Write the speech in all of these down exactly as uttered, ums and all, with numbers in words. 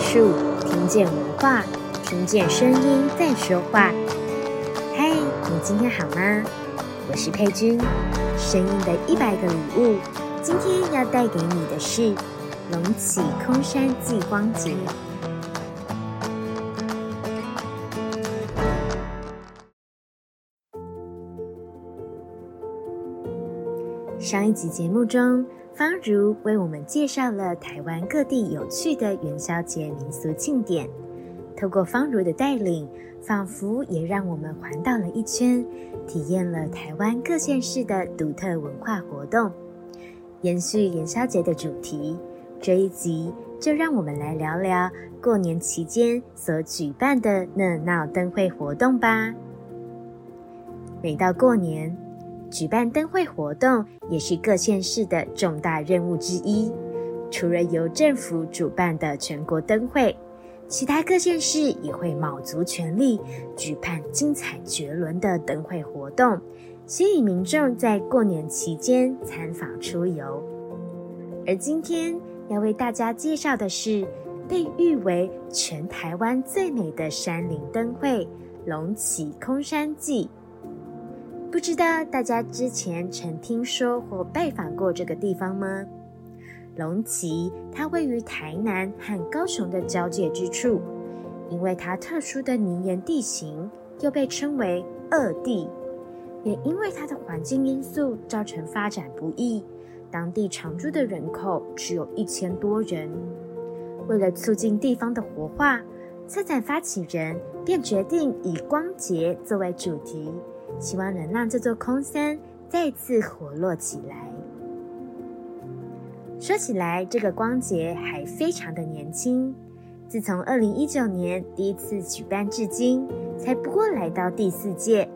术，听见文化，听见声音在说话。嗨，你今天好吗？我是佩君，声音的一百个礼物。今天要带给你的是隆起空山寄光节。上一集节目中，芳如为我们介绍了台湾各地有趣的元宵节民俗庆典。透过芳如的带领，仿佛也让我们环岛了一圈，体验了台湾各县市的独特文化活动。延续元宵节的主题，这一集就让我们来聊聊过年期间所举办的热闹灯会活动吧。每到过年，举办灯会活动也是各县市的重大任务之一。除了由政府主办的全国灯会，其他各县市也会卯足全力举办精彩绝伦的灯会活动，吸引民众在过年期间参访出游。而今天要为大家介绍的是被誉为全台湾最美的山林灯会——隆起空山祭。不知道大家之前曾听说或拜访过这个地方吗？隆起它位于台南和高雄的交界之处，因为它特殊的泥岩地形，又被称为恶地，也因为它的环境因素造成发展不易，当地常住的人口只有一千多人。为了促进地方的活化，策展发起人便决定以光节作为主题，希望能让这座空山再次活络起来。说起来，这个光节还非常的年轻，自从二零一九年第一次举办至今，才不过来到第四届，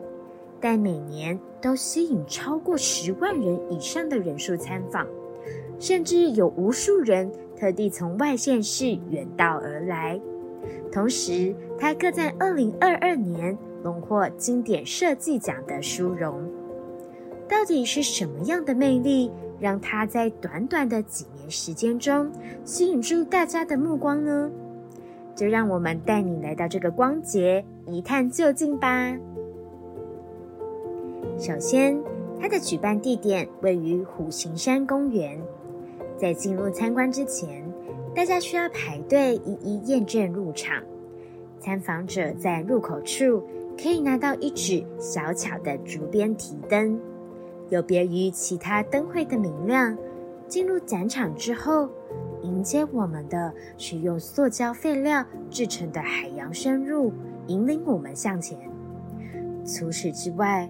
但每年都吸引超过十万人以上的人数参访，甚至有无数人特地从外县市远道而来。同时，它各在二零二二年荣获经典设计奖的殊荣。到底是什么样的魅力，让它在短短的几年时间中吸引住大家的目光呢？就让我们带你来到这个光节，一探究竟吧。首先，它的举办地点位于虎形山公园。在进入参观之前，大家需要排队一一验证入场。参访者在入口处可以拿到一指小巧的竹编提灯，有别于其他灯会的明亮。进入展场之后，迎接我们的是用塑胶废料制成的海洋深入，引领我们向前。除此之外，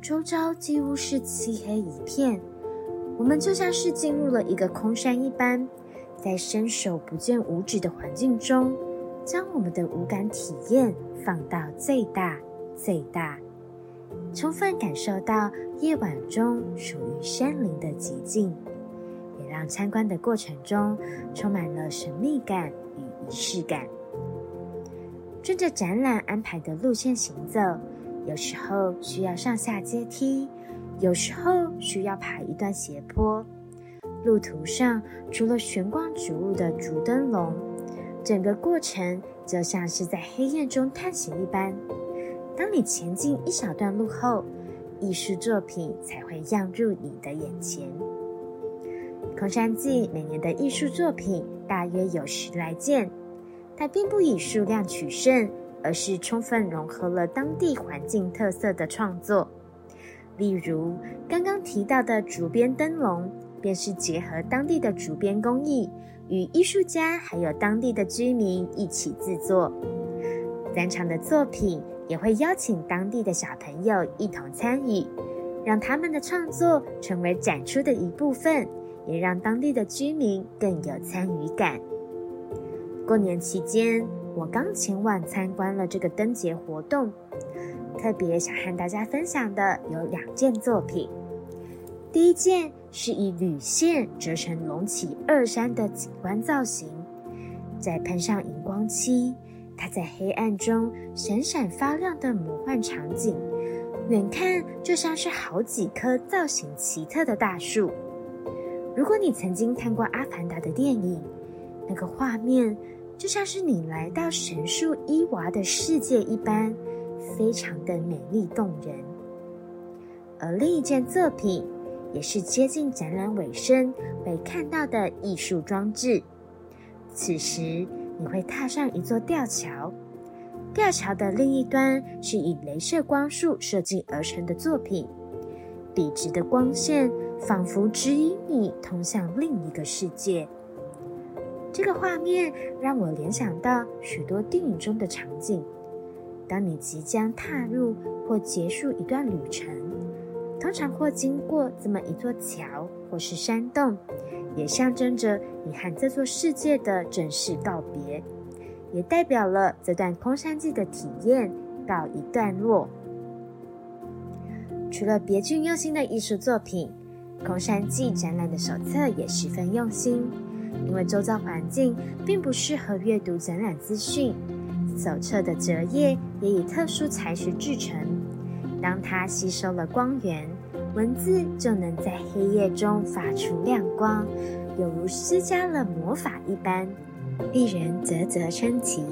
周遭几乎是漆黑一片，我们就像是进入了一个空山一般，在伸手不见五指的环境中，将我们的五感体验放到最大最大，充分感受到夜晚中属于山林的寂静，也让参观的过程中充满了神秘感与仪式感。顺着展览安排的路线行走，有时候需要上下阶梯，有时候需要爬一段斜坡。路途上除了悬挂植物的竹灯笼，整个过程就像是在黑夜中探险一般。当你前进一小段路后，艺术作品才会漾入你的眼前。空山祭每年的艺术作品大约有十来件，它并不以数量取胜，而是充分融合了当地环境特色的创作。例如刚刚提到的竹编灯笼，便是结合当地的竹编工艺，与艺术家还有当地的居民一起制作。展场的作品也会邀请当地的小朋友一同参与，让他们的创作成为展出的一部分，也让当地的居民更有参与感。过年期间，我刚前往参观了这个灯节活动，特别想和大家分享的有两件作品。第一件是以铝线折成隆起二山的景观造型，再喷上荧光漆，它在黑暗中闪闪发亮的魔幻场景，远看就像是好几棵造型奇特的大树。如果你曾经看过《阿凡达》的电影，那个画面就像是你来到神树伊娃的世界一般，非常的美丽动人。而另一件作品也是接近展览尾声被看到的艺术装置。此时你会踏上一座吊桥，吊桥的另一端是以雷射光束设计而成的作品，笔直的光线仿佛指引你通向另一个世界。这个画面让我联想到许多电影中的场景，当你即将踏入或结束一段旅程，通常或经过这么一座桥或是山洞，也象征着你和这座世界的正式告别，也代表了这段空山记的体验告一段落。除了别具用心的艺术作品，空山记展览的手册也十分用心，因为周遭环境并不适合阅读展览资讯，手册的折页也以特殊材质制成，当它吸收了光源，文字就能在黑夜中发出亮光，有如施加了魔法一般，令人啧啧称奇。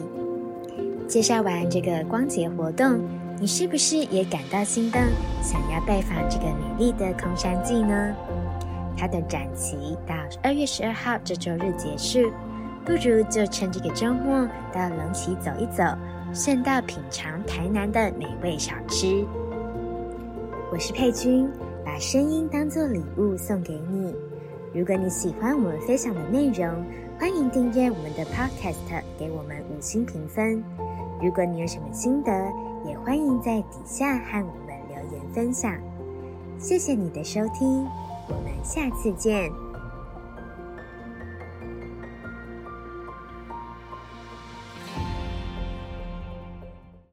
介绍完这个光节活动，你是不是也感到心动，想要拜访这个美丽的空山记呢？它的展期到二月十二号这周日结束，不如就趁这个周末到龙崎走一走，顺道品尝台南的美味小吃。我是佩君，把声音当作礼物送给你。如果你喜欢我们分享的内容，欢迎订阅我们的 podcast， 给我们五星评分。如果你有什么心得，也欢迎在底下和我们留言分享。谢谢你的收听，我们下次见。